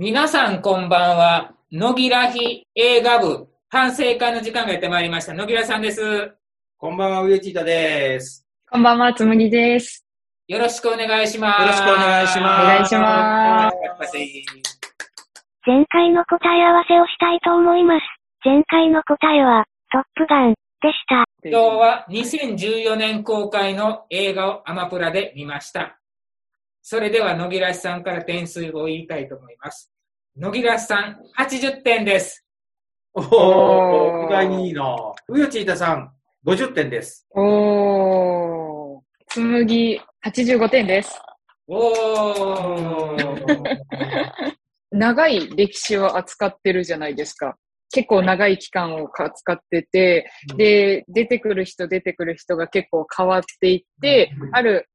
皆さんこんばんは。野木良非映画部反省会の時間がやってまいりました。野木良さんです。こんばんは。上地太です。こんばんは。つむぎです。よろしくお願いします。よろしくお願いします。お願いします。前回の答え合わせをしたいと思います。前回の答えはトップガンでした。今日は2014年公開の映画をアマプラで見ました。それでは野木良さんから点数を言いたいと思います。野木良さん80点です。おお、意外にいいな。うよちいたさん50点です。おー、つむぎ85点です。おー長い歴史を扱ってるじゃないですか。結構長い期間を扱ってて、で、出てくる人が結構変わっていって、ある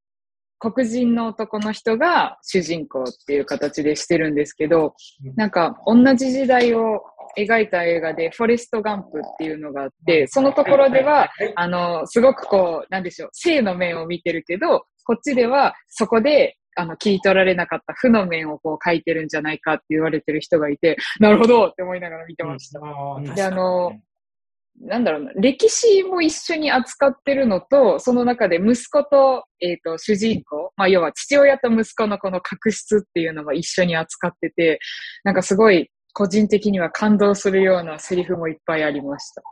黒人の男の人が主人公っていう形でしてるんですけど、なんか同じ時代を描いた映画でフォレストガンプっていうのがあって、そのところでは、すごくこう、なんでしょう、性の面を見てるけど、こっちではそこで、聞い取られなかった負の面をこう書いてるんじゃないかって言われてる人がいて、なるほどって思いながら見てました。で、なんだろうな、歴史も一緒に扱ってるのと、その中で息子と、主人公、まあ要は父親と息子のこの確執っていうのが一緒に扱ってて、なんかすごい個人的には感動するようなセリフもいっぱいありました。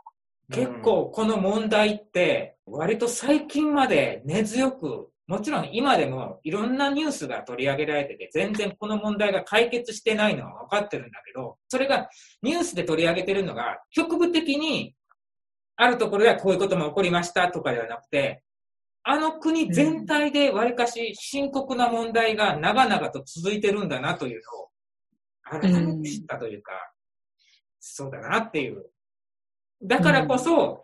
結構この問題って割と最近まで根強く、もちろん今でもいろんなニュースが取り上げられてて、全然この問題が解決してないのは分かってるんだけど、それがニュースで取り上げてるのが局部的にあるところではこういうことも起こりましたとかではなくて、あの国全体でわりかし深刻な問題が長々と続いてるんだなというのを改めて知ったというか、そうだなっていう。だからこそ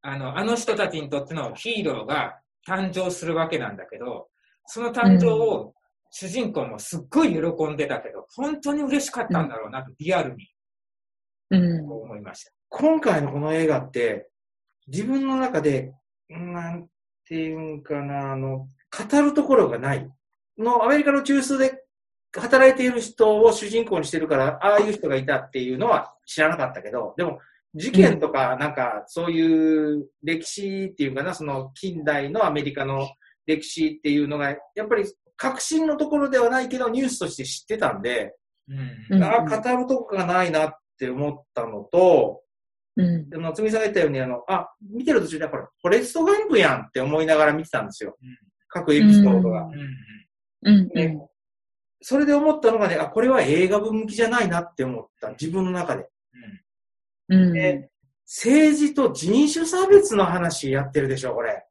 あの人たちにとってのヒーローが誕生するわけなんだけど、その誕生を主人公もすっごい喜んでたけど、本当に嬉しかったんだろうなとリアルに思いました。今回のこの映画って自分の中でなんていうんかな、語るところがないの。アメリカの中枢で働いている人を主人公にしてるから、ああいう人がいたっていうのは知らなかったけど、でも事件とか、なんか、そういう歴史っていうかな、その近代のアメリカの歴史っていうのが、やっぱり革新のところではないけど、ニュースとして知ってたんで、語るとこがないなって思ったのと、つみさんが言ったように、見てる途中で、これ、フォレストガンプやんって思いながら見てたんですよ。各エピソードが。それで思ったのがね、これは映画部向きじゃないなって思った、自分の中で。で、政治と人種差別の話やってるでしょ、これ。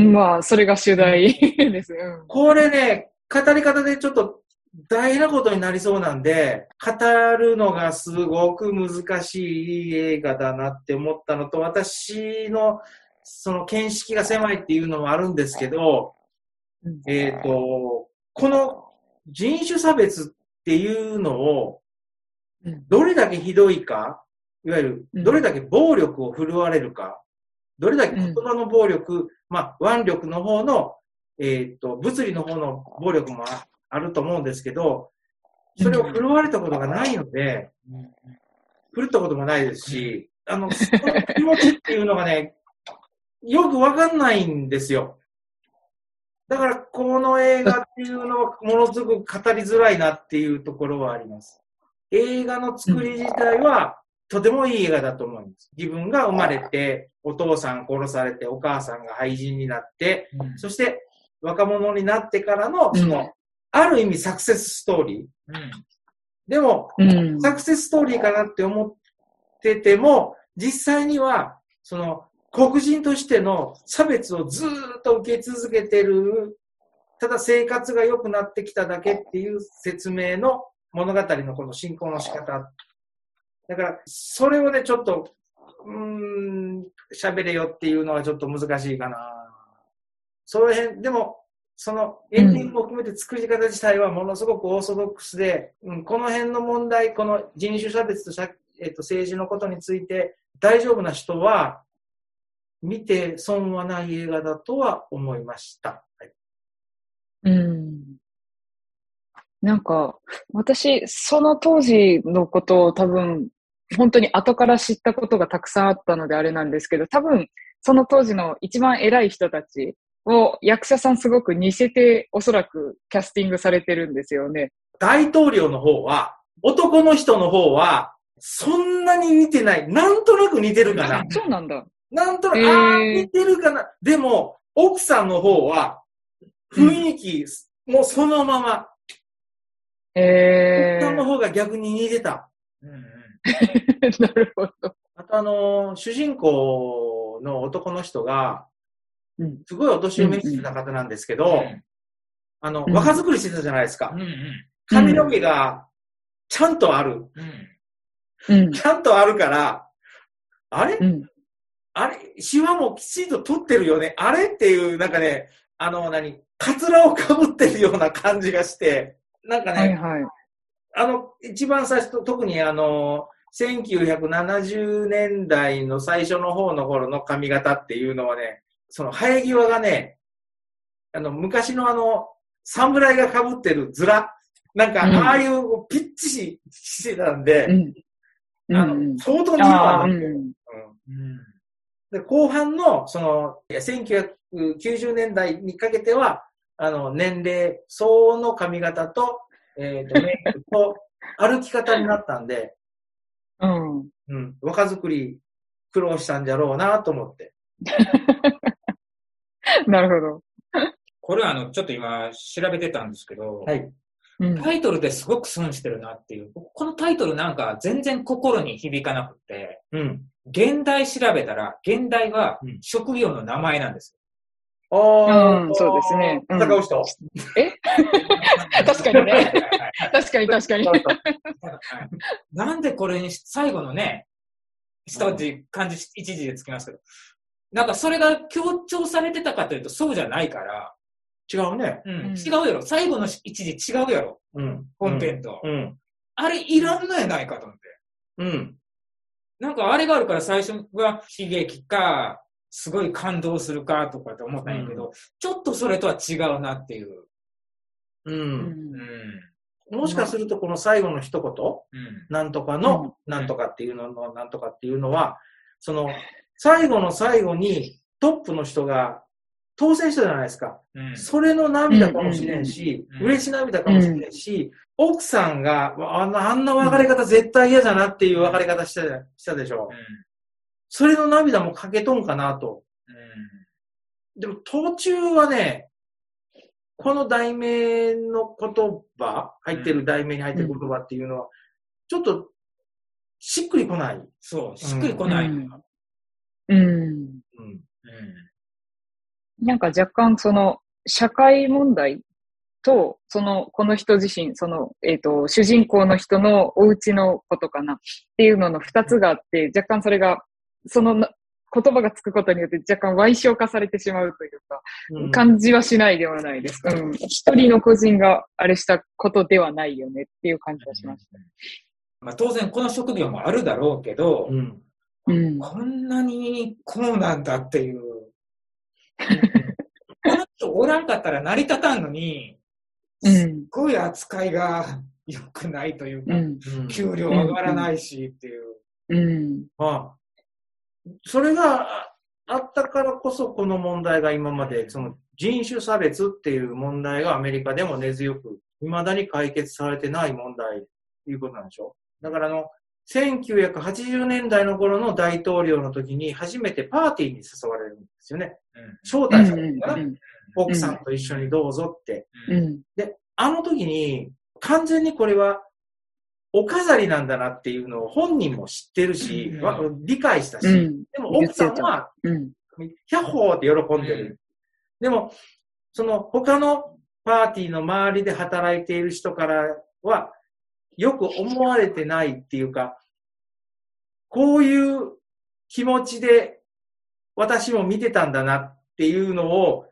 まあ、それが主題ですよ。これね、語り方でちょっと大変なことになりそうなんで、語るのがすごく難しい映画だなって思ったのと、私のその見識が狭いっていうのもあるんですけど、この人種差別っていうのを、どれだけひどいか、いわゆる、どれだけ暴力を振るわれるか、どれだけ言葉の暴力、腕力の方の、物理の方の暴力もあると思うんですけど、それを振るわれたことがないので、振るったこともないですし、その気持ちっていうのがね、よくわかんないんですよ。だから、この映画っていうのは、ものすごく語りづらいなっていうところはあります。映画の作り自体は、とてもいい映画だと思うんです。自分が生まれて、お父さん殺されて、お母さんが廃人になって、そして若者になってからの、ある意味サクセスストーリー。でも、サクセスストーリーかなって思ってても、実際には、黒人としての差別をずーっと受け続けてる、ただ生活が良くなってきただけっていう説明の物語のこの進行の仕方。だから、それをね、ちょっと、喋れよっていうのはちょっと難しいかな。その辺、でも、そのエンディングを含めて作り方自体はものすごくオーソドックスで、この辺の問題、この人種差別と政治のことについて大丈夫な人は、見て損はない映画だとは思いました。はい、なんか、私、その当時のことを多分、本当に後から知ったことがたくさんあったのであれなんですけど、多分、その当時の一番偉い人たちを役者さんすごく似せて、おそらくキャスティングされてるんですよね。大統領の方は、男の人の方は、そんなに似てない。なんとなく似てるかな。そうなんだ。なんとなく、似てるかな。でも、奥さんの方は、雰囲気、もうそのまま。奥さんの方が逆に似てた。うん、なるほど。あと主人公の男の人が、すごいお年を召してた方なんですけど、若作りしてたじゃないですか。髪の毛がちゃんとある。ちゃんとあるから、あれ、あれシワもきちんと取ってるよね。あれっていう、なんかね、カツラをかぶってるような感じがして、なんかね、一番最初、特に1970年代の最初の方の頃の髪型っていうのはね、その生え際がね、昔の侍が被ってるヅラ、なんか、ああいう、ピッチしてたんで、相当似合う。で、後半の、1990年代にかけては、年齢相応の髪型と、メイクと歩き方になったんで、若作り苦労したんじゃろうなと思って。なるほど。これはちょっと今調べてたんですけど、タイトルですごく損してるなっていう、このタイトルなんか全然心に響かなくて、現代調べたら、現代は職業の名前なんです。そうですね。戦う人、確かにね。確かに。なんでこれに最後のね、一字、漢字一字でつきますけど、なんかそれが強調されてたかというとそうじゃないから。違うね。違うやろ。最後の一字違うやろ。本編と。あれいらんのやないかと思って。なんかあれがあるから最初は悲劇か、すごい感動するかとかって思ったんやけど、ちょっとそれとは違うなっていう。もしかするとこの最後の一言、なんとかの、なんとかっていうのの、なんとかっていうのは、その、最後の最後にトップの人が当選したじゃないですか。それの涙かもしれんし、嬉し涙かもしれんし、奥さんがあんな別れ方絶対嫌だなっていう別れ方したでしょ。それの涙もかけとんかなと。でも途中はね、この題名の言葉、題名に入ってる言葉っていうのは、ちょっとしっくりこない。そう、しっくりこない。なんか若干その社会問題と、この人自身、主人公の人のお家のことかなっていうのの二つがあって、若干それが、その言葉がつくことによって若干歪償化されてしまうというか、感じはしないではないですか。一人の個人があれしたことではないよねっていう感じがしました。まあ当然この職業もあるだろうけど、こんなにこうなんだっていう。この人おらんかったら成り立たんのに、すっごい扱いが良くないというか、給料上がらないしっていう。それがあったからこそこの問題が今までその人種差別っていう問題がアメリカでも根強く未だに解決されてない問題ということなんでしょう。だから1980年代の頃の大統領の時に初めてパーティーに誘われるんですよね。招待されるんだな。奥さんと一緒にどうぞって。で、あの時に完全にこれはお飾りなんだなっていうのを本人も知ってるし、理解したし、でも奥さんは、ヒャッホーって喜んでる。でも、その他のパーティーの周りで働いている人からは、よく思われてないっていうか、こういう気持ちで私も見てたんだなっていうのを語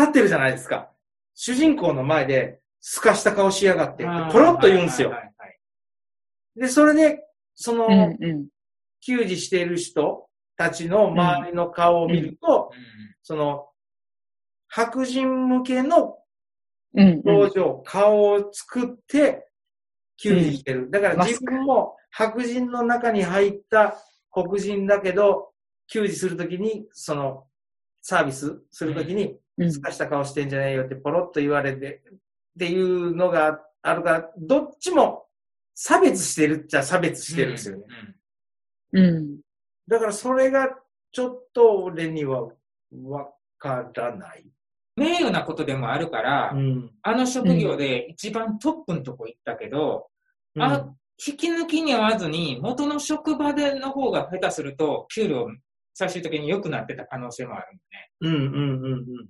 ってるじゃないですか。主人公の前で、すかした顔しやがって、ポロッと言うんですよ。で、それで、給仕している人たちの周りの顔を見ると、白人向けの表情、顔を作って給仕してる。だから自分も白人の中に入った黒人だけど、給仕するときに、そのサービスするときに、すかした顔してんじゃないよってポロッと言われて、っていうのがあるから、どっちも差別してるっちゃ差別してるんですよね。だからそれがちょっと俺にはわからない。名誉なことでもあるから、あの職業で一番トップのとこ行ったけど、引き抜きに合わずに元の職場での方が下手すると給料最終的に良くなってた可能性もあるよね。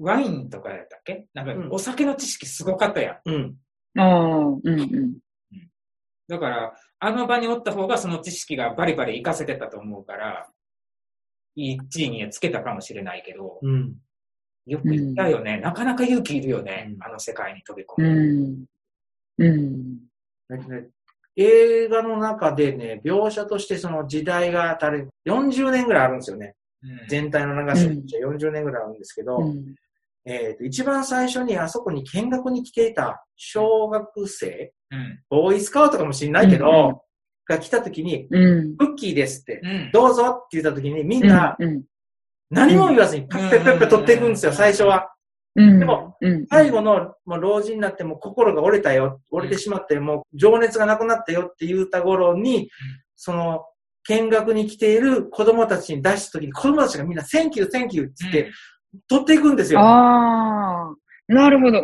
ワインとかやったっけ？なんかお酒の知識すごかったやん。だからあの場におった方がその知識がバリバリ活かせてたと思うから、いい地位につけたかもしれないけど。よく言ったよね、なかなか勇気いるよね、あの世界に飛び込む。映画の中でね、描写としてその時代が40年ぐらいあるんですよね。全体の長さで40年ぐらいあるんですけど、一番最初にあそこに見学に来ていた小学生、ボーイスカウトかもしれないけど、が来た時に、クッキーですって、どうぞって言った時にみんな、何も言わずにパッパッパッパ取っていくんですよ、最初は。でも、最後の老人になっても心が折れたよ、折れてしまって、もう情熱がなくなったよって言った頃に、その、見学に来ている子供たちに出した時に、子供たちがみんなセンキューセンキューって言って、取っていくんですよ。ああ、なるほど。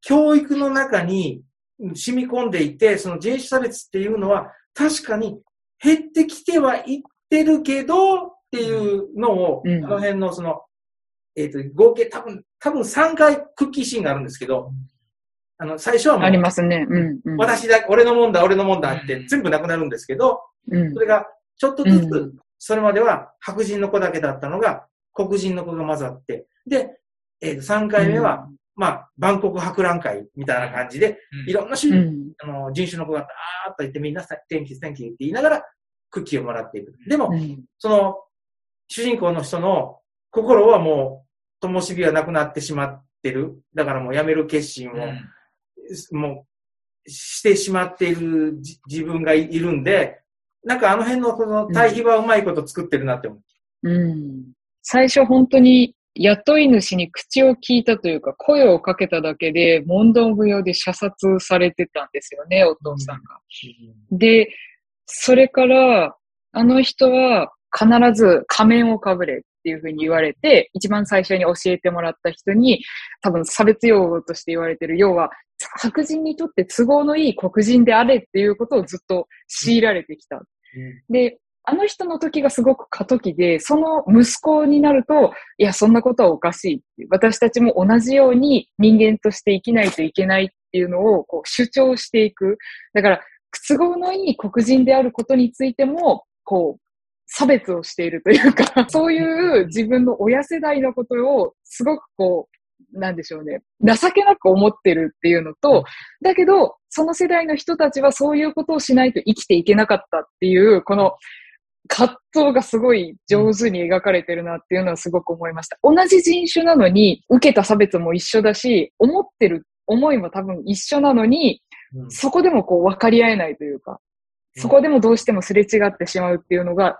教育の中に染み込んでいて、その人種差別っていうのは、確かに減ってきてはいってるけど、っていうのを、あの辺のその、合計多分3回クッキーシーンがあるんですけど、最初はもう、ありますね。私だ、俺のもんだって全部なくなるんですけど、それがちょっとずつ、それまでは白人の子だけだったのが、黒人の子が混ざって、で、3回目は、万国博覧会みたいな感じで、いろんな人種の子が、あーっと言ってみんな、天気って言いながら、クッキーをもらっていく。でも、その、主人公の人の心はもう灯火はなくなってしまってる。だからもうやめる決心を、もうしてしまっている自分がいるんで、なんかあの辺のこの対比はうまいこと作ってるなって思う。最初本当に雇い主に口を聞いたというか声をかけただけで問答無用で射殺されてたんですよね、お父さんが。で、それからあの人は必ず仮面をかぶれっていうふうに言われて、一番最初に教えてもらった人に、多分差別用語として言われてる、要は白人にとって都合のいい黒人であれっていうことをずっと強いられてきた。で、あの人の時がすごく過渡期で、その息子になると、いや、そんなことはおかしいって。私たちも同じように人間として生きないといけないっていうのをこう主張していく。だから、都合のいい黒人であることについても、こう、差別をしているというか、そういう自分の親世代のことをすごくこう、なんでしょうね、情けなく思ってるっていうのと、だけど、その世代の人たちはそういうことをしないと生きていけなかったっていう、この葛藤がすごい上手に描かれてるなっていうのはすごく思いました。同じ人種なのに、受けた差別も一緒だし、思ってる思いも多分一緒なのに、そこでもこう分かり合えないというか、そこでもどうしてもすれ違ってしまうっていうのが、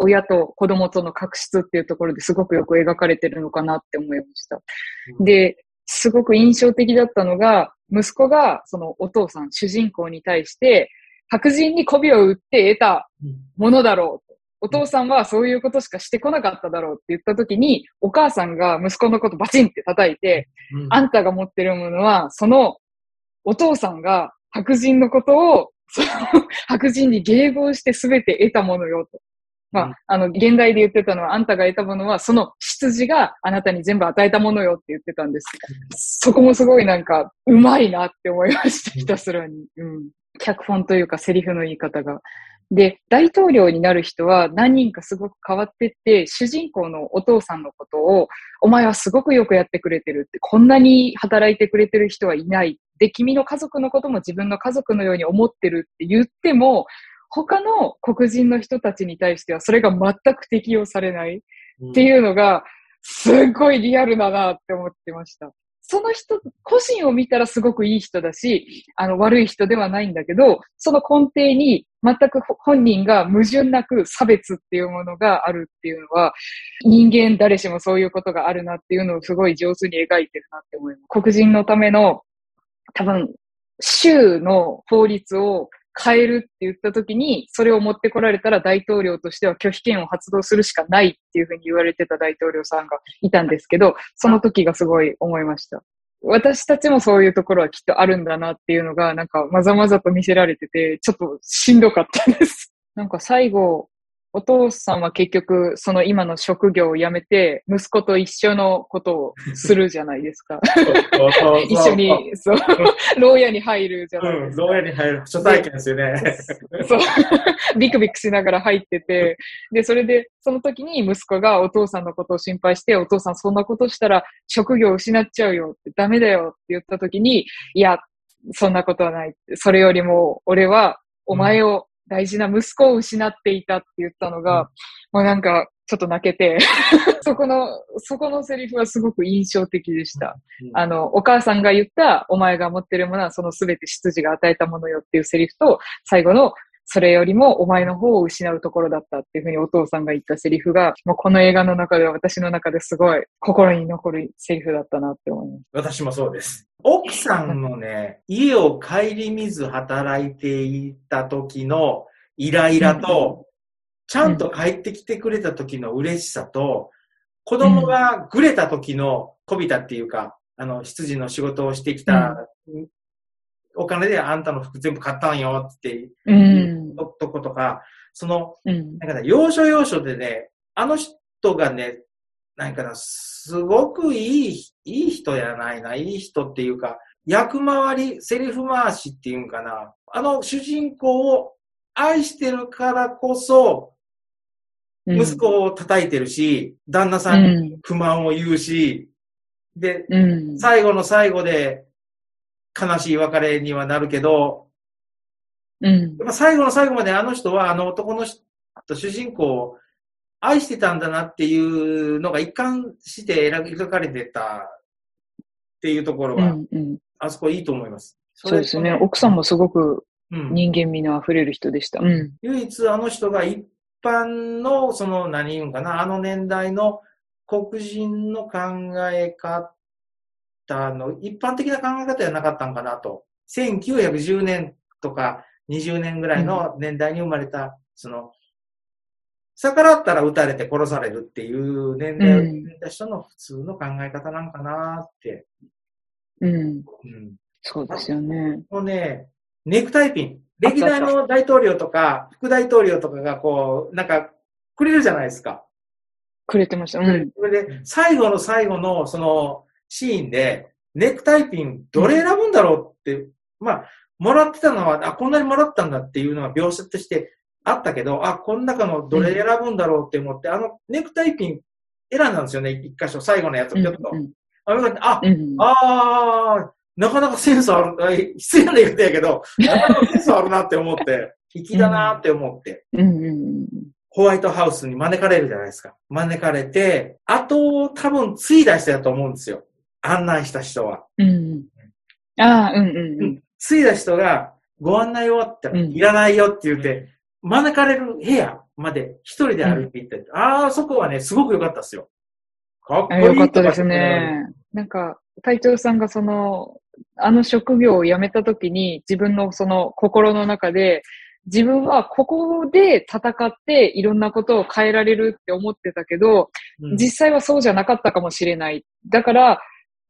親と子供との確執っていうところですごくよく描かれてるのかなって思いました。で、すごく印象的だったのが、息子がそのお父さん、主人公に対して、白人に媚びを売って得たものだろう。お父さんはそういうことしかしてこなかっただろうって言った時に、お母さんが息子のことバチンって叩いて、あんたが持ってるものは、そのお父さんが白人のことを、その白人に迎合して全て得たものよと。現代で言ってたのは、あんたが得たものは、その羊があなたに全部与えたものよって言ってたんです。そこもすごいなんか、うまいなって思いました、ひたすらに。脚本というか、セリフの言い方が。で、大統領になる人は何人かすごく変わってって、主人公のお父さんのことを、お前はすごくよくやってくれてるって、こんなに働いてくれてる人はいない。で、君の家族のことも自分の家族のように思ってるって言っても、他の黒人の人たちに対してはそれが全く適用されないっていうのがすっごいリアルだなって思ってました。その人、個人を見たらすごくいい人だし、悪い人ではないんだけど、その根底に全く本人が矛盾なく差別っていうものがあるっていうのは、人間誰しもそういうことがあるなっていうのをすごい上手に描いてるなって思います。黒人のための、多分、州の法律を変えるって言った時に、それを持ってこられたら大統領としては拒否権を発動するしかないっていうふうに言われてた大統領さんがいたんですけど、その時がすごい思いました。私たちもそういうところはきっとあるんだなっていうのが、なんかまざまざと見せられてて、ちょっとしんどかったです。なんか最後、お父さんは結局、その今の職業を辞めて、息子と一緒のことをするじゃないですか。一緒に、そう、牢屋に入るじゃないですか。うん、牢屋に入る。初体験ですよね。そう。ビクビクしながら入ってて、で、それで、その時に息子がお父さんのことを心配して、お父さんそんなことしたら職業を失っちゃうよって、ダメだよって言った時に、いや、そんなことはない。それよりも、俺はお前を、大事な息子を失っていたって言ったのが、もうなんかちょっと泣けてそこのセリフはすごく印象的でした。お母さんが言ったお前が持ってるものはその全て出自が与えたものよっていうセリフと、最後のそれよりもお前の方を失うところだったっていうふうにお父さんが言ったセリフが、もうこの映画の中では私の中ですごい心に残るセリフだったなって思います。私もそうです。奥さんのね、家を顧みず働いていた時のイライラと、ちゃんと帰ってきてくれた時の嬉しさと、子供がぐれた時のこびたっていうか、執事の仕事をしてきたお金であんたの服全部買ったんよっていうとことか、その、なんかね、要所要所でね、あの人がね、なんかすごくいい人やないな、いい人っていうか、役回り、セリフ回しっていうんかな。あの主人公を愛してるからこそ、息子を叩いてるし、旦那さんに不満を言うし、で、最後の最後で悲しい別れにはなるけど、最後の最後まであの人はあの男の人、主人公を愛してたんだなっていうのが一貫して描かれてたっていうところは、あそこいいと思います。そうですね。奥さんもすごく人間味のあふれる人でした。唯一あの人が一般の、その何言うんかな、あの年代の黒人の考え方の一般的な考え方じゃなかったんかなと。1910年とか20年ぐらいの年代に生まれた、その、逆らったら撃たれて殺されるっていう年齢を見た人の普通の考え方なんかなって。そうですよね。もうね、ネクタイピン。歴代の大統領とか、副大統領とかがこう、なんか、くれるじゃないですか。くれてました。それで、最後の最後のそのシーンで、ネクタイピンどれ選ぶんだろうって、まあ、もらってたのは、あ、こんなにもらったんだっていうのは描写として、あったけど、あ、この中のどれ選ぶんだろうって思って、あのネクタイピン選んだんですよね、一箇所、最後のやつをちょっと。なかなかセンスある、失礼な言うてやけど、なかなかセンスあるなって思って、粋だなって思って、ホワイトハウスに招かれるじゃないですか。招かれて、あと多分継いだ人だと思うんですよ。案内した人は。継いだ人が、ご案内をって、いらないよって言って、招かれる部屋まで一人で歩いていったり、ああ、そこはね、すごく良かったですよ。かっこいい。良かったですね。なんか、隊長さんがその、あの職業を辞めた時に、自分のその心の中で、自分はここで戦っていろんなことを変えられるって思ってたけど、実際はそうじゃなかったかもしれない。だから、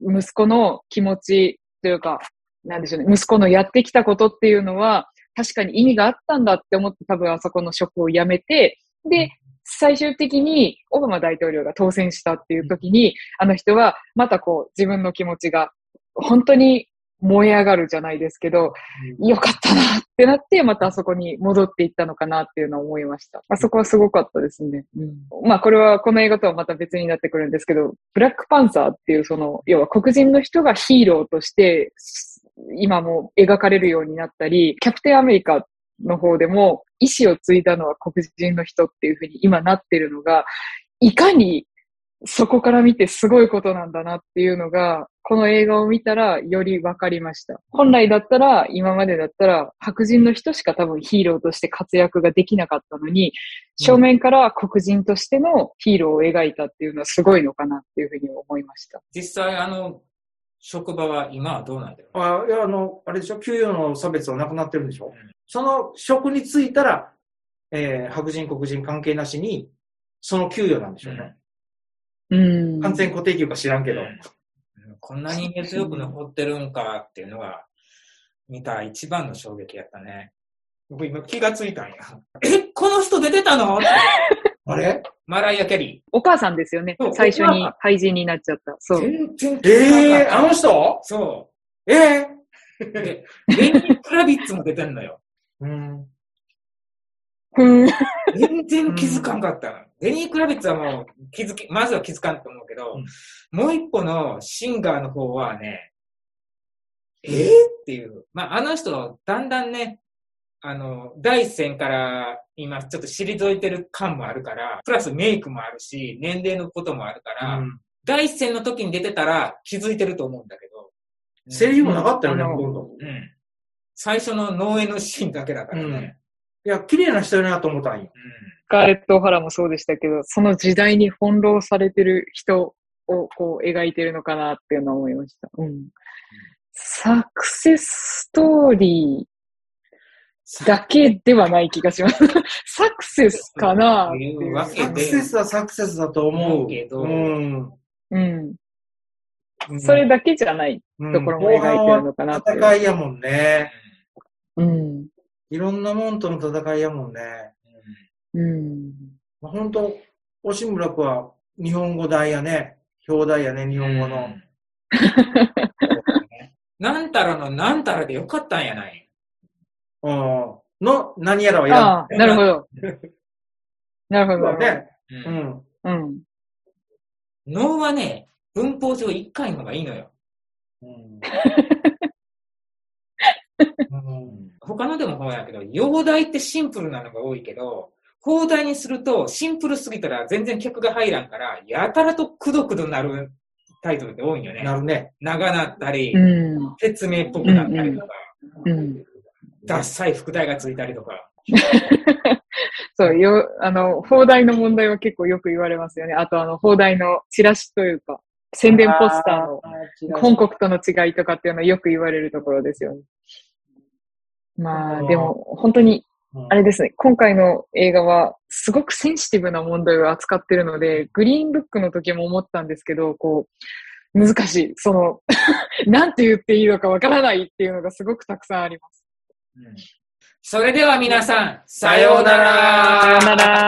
息子の気持ちというか、なんでしょうね、息子のやってきたことっていうのは、確かに意味があったんだって思って多分あそこの職を辞めて、で、最終的にオバマ大統領が当選したっていう時に、あの人はまたこう自分の気持ちが本当に燃え上がるじゃないですけど、よかったなってなって、またあそこに戻っていったのかなっていうのを思いました。あそこはすごかったですね。まあこれはこの映画とはまた別になってくるんですけど、ブラックパンサーっていうその、要は黒人の人がヒーローとして、今も描かれるようになったり、キャプテンアメリカの方でも意志を継いだのは黒人の人っていうふうに今なってるのが、いかにそこから見てすごいことなんだなっていうのが、この映画を見たらより分かりました。本来だったら、今までだったら白人の人しか多分ヒーローとして活躍ができなかったのに、正面から黒人としてのヒーローを描いたっていうのはすごいのかなっていうふうに思いました。実際職場は今はどうなんだよ。いや、あれでしょ、給与の差別はなくなってるんでしょ、うん、その職に就いたら、白人黒人関係なしに、その給与なんでしょうね。うん。完全固定給か知らんけど。うん、こんなに熱よく残ってるんかっていうのが、見た一番の衝撃やったね。僕今気がついたんや。この人出てたのって。あれマライア・キャリー。お母さんですよね。最初に廃人になっちゃった。そう。全然あの人そう。で、レニー・クラビッツも出てんのよ。全然気づかんかった。レニー・クラビッツはもうまずは気づかんと思うけど、もう一歩のシンガーの方はね、っていう。まあ、あの人、だんだんね、第一線から今ちょっと退いてる感もあるから、プラスメイクもあるし、年齢のこともあるから、第一線の時に出てたら気づいてると思うんだけど。セリフもなかったよね、うん。最初の農園のシーンだけだからね。いや、綺麗な人やなと思ったんよ。スカーレット・オハラもそうでしたけど、その時代に翻弄されてる人をこう描いてるのかなっていうのを思いました。うん。サクセスストーリー、だけではない気がします。サクセスかな。サクセスはサクセスだと思うけど、それだけじゃないところも描いてるのかなって。戦いやもんね。うん。いろんなもんとの戦いやもんね。うん。本当、押村君は日本語大やね。表題やね、日本語の。なんたらのなんたらでよかったんやない。の、何やらはいらん。ああ、なるほど。なるほど。ね。うん。うん。能はね、文法上一回のがいいのよ。他のでもそうやけど、用題ってシンプルなのが多いけど、邦題にするとシンプルすぎたら全然客が入らんから、やたらとくどくどなるタイトルって多いんよね。なるね。長なったり、説明っぽくなったりとか。ダッサい副題がついたりとか。そうよ、邦題の問題は結構よく言われますよね。あと邦題のチラシというか、宣伝ポスターの本国との違いとかっていうのはよく言われるところですよね。まあ、でも本当に、あれですね、今回の映画はすごくセンシティブな問題を扱ってるので、グリーンブックの時も思ったんですけど、こう、難しい。なんて言っていいのかわからないっていうのがすごくたくさんあります。それでは皆さん、さようなら。